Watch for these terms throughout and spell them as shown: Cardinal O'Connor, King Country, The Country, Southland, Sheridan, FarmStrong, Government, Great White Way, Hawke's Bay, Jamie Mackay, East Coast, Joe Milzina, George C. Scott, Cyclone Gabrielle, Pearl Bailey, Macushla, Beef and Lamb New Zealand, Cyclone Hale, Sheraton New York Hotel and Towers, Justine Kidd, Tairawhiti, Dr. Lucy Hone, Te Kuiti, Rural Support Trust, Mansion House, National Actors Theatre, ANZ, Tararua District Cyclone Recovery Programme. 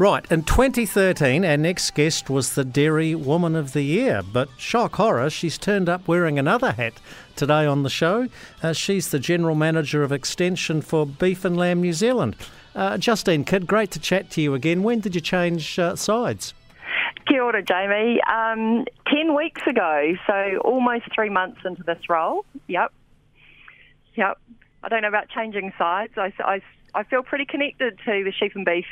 Right, in 2013, our next guest was the Dairy Woman of the Year, but shock horror, she's turned up wearing another hat today on the show. She's the General Manager of Extension for Beef and Lamb New Zealand. Justine Kidd, great to chat to you again. When did you change sides? Kia ora, Jamie. 10 weeks ago, so almost 3 months into this role. Yep. I don't know about changing sides. I feel pretty connected to the sheep and beef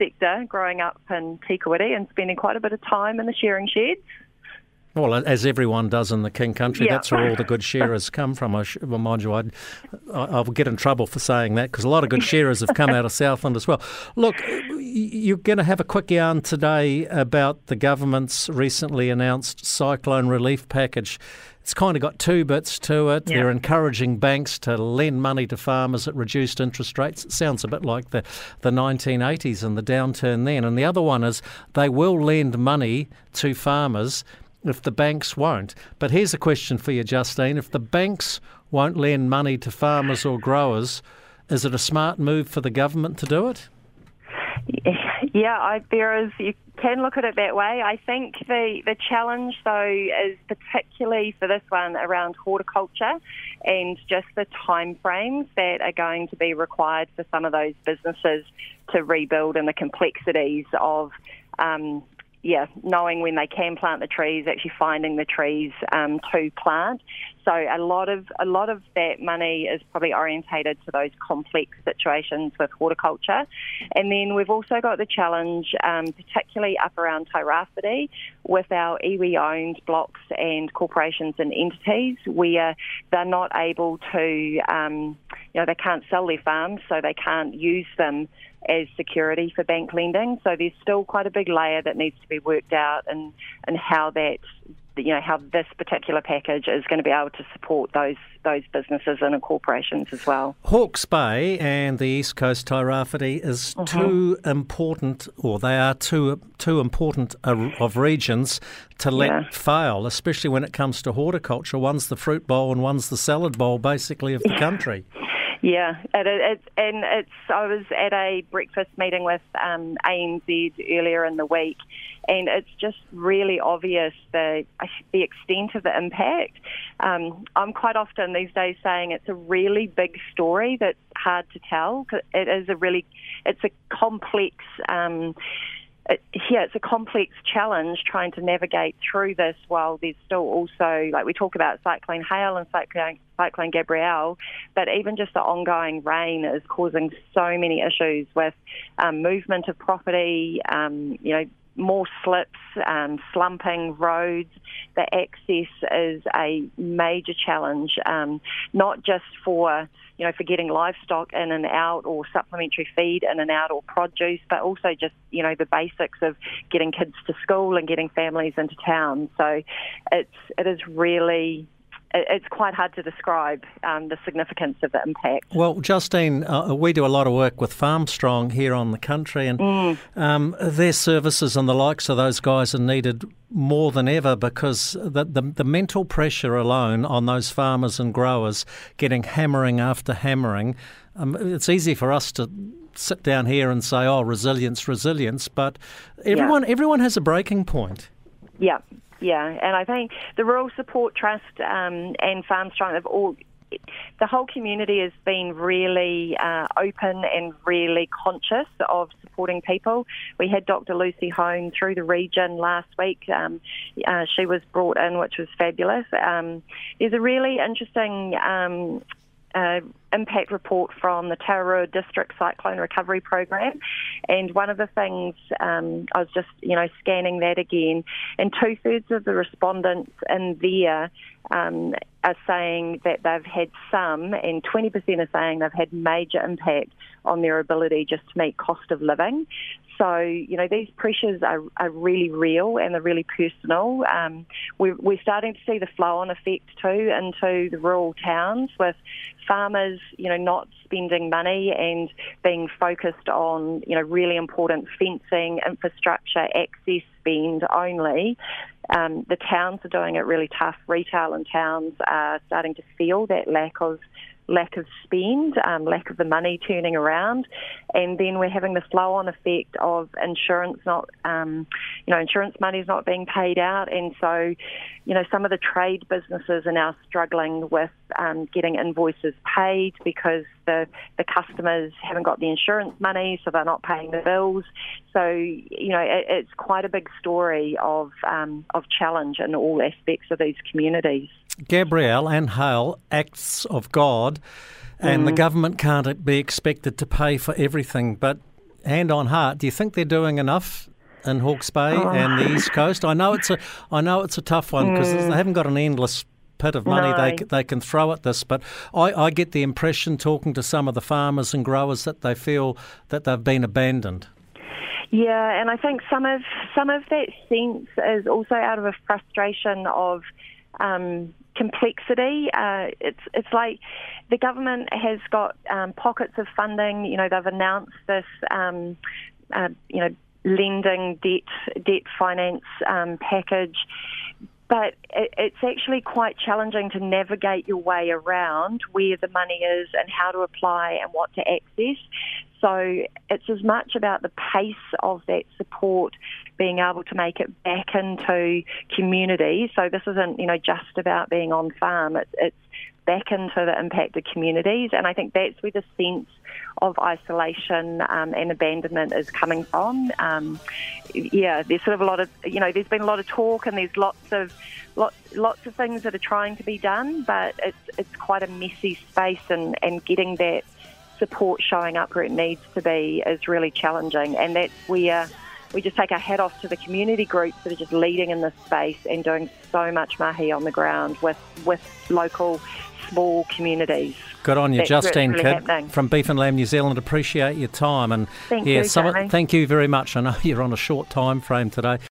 sector growing up in Te Kuiti and spending quite a bit of time in the shearing sheds. Well, as everyone does in the King Country, That's where all the good shearers come from. Well, mind you, I'll get in trouble for saying that because a lot of good shearers have come out of Southland as well. Look, you're going to have a quick yarn today about the government's recently announced cyclone relief package. It's kind of got two bits to it. Yep. They're encouraging banks to lend money to farmers at reduced interest rates. It sounds a bit like the 1980s and the downturn then. And the other one is they will lend money to farmers if the banks won't. But here's a question for you, Justine. If the banks won't lend money to farmers or growers, is it a smart move for the government to do it? You can look at it that way. I think the challenge, though, is particularly for this one around horticulture and just the timeframes that are going to be required for some of those businesses to rebuild and the complexities of knowing when they can plant the trees, actually finding the trees to plant. So a lot of that money is probably orientated to those complex situations with horticulture. And then we've also got the challenge, particularly up around Tairawhiti, with our iwi-owned blocks and corporations and entities where they're not able to, they can't sell their farms, so they can't use them as security for bank lending. So there's still quite a big layer that needs to be worked out and how that, how this particular package is going to be able to support those businesses and corporations as well. Hawke's Bay and the East Coast Tairawhiti is too important, or they are too important of regions to let fail, especially when it comes to horticulture. One's the fruit bowl and one's the salad bowl, basically, of the country. Yeah, I was at a breakfast meeting with ANZ earlier in the week, and it's just really obvious the extent of the impact. I'm quite often these days saying it's a really big story that's hard to tell. It's a complex challenge trying to navigate through this while there's still also, like we talk about Cyclone Hale and Cyclone Gabrielle, but even just the ongoing rain is causing so many issues with movement of property, more slips, slumping roads. The access is a major challenge, not just for for getting livestock in and out or supplementary feed in and out or produce, but also just, the basics of getting kids to school and getting families into town. So it's quite hard to describe the significance of the impact. Well, Justine, we do a lot of work with FarmStrong here on the country, and their services and the likes of those guys are needed more than ever because the mental pressure alone on those farmers and growers getting hammering after hammering. It's easy for us to sit down here and say, oh, resilience, but everyone has a breaking point. Yeah. Yeah, and I think the Rural Support Trust and FarmStrong the whole community has been really open and really conscious of supporting people. We had Dr. Lucy Hone through the region last week. She was brought in, which was fabulous. There's a really interesting impact report from the Tararua District Cyclone Recovery Programme, and one of the things I was just scanning that again, and 2/3 of the respondents in there are saying that they've had some, and 20% are saying they've had major impact on their ability just to meet cost of living. So, these pressures are really real and they're really personal. We're starting to see the flow-on effect too into the rural towns with farmers, not spending money and being focused on, really important fencing, infrastructure, access spend only. The towns are doing it really tough. Retail and towns are starting to feel that lack of spend, lack of the money turning around, and then we're having the flow-on effect of insurance not, insurance money's not being paid out, and so, some of the trade businesses are now struggling with getting invoices paid because the customers haven't got the insurance money, so they're not paying the bills. So, it's quite a big story of challenge in all aspects of these communities. Gabrielle and Hale, acts of God, and the government can't be expected to pay for everything. But hand on heart, do you think they're doing enough in Hawke's Bay and the East Coast? I know it's a tough one because they haven't got an endless pit of money they can throw at this. But I get the impression, talking to some of the farmers and growers, that they feel that they've been abandoned. Yeah, and I think some of that sense is also out of a frustration of complexity. It's like the government has got pockets of funding. They've announced this lending debt finance package, but it's actually quite challenging to navigate your way around where the money is and how to apply and what to access. So it's as much about the pace of that support, being able to make it back into community. So this isn't, just about being on farm. It's back into the impacted communities. And I think that's where the sense of isolation and abandonment is coming from. There's sort of a lot of, there's been a lot of talk and there's lots of things that are trying to be done, but it's quite a messy space, and getting that support showing up where it needs to be is really challenging, and that's where we just take our hat off to the community groups that are just leading in this space and doing so much mahi on the ground with local small communities. Good on you, Justine Kidd from Beef and Lamb New Zealand. Appreciate your time, and thank you very much. I know you're on a short time frame today.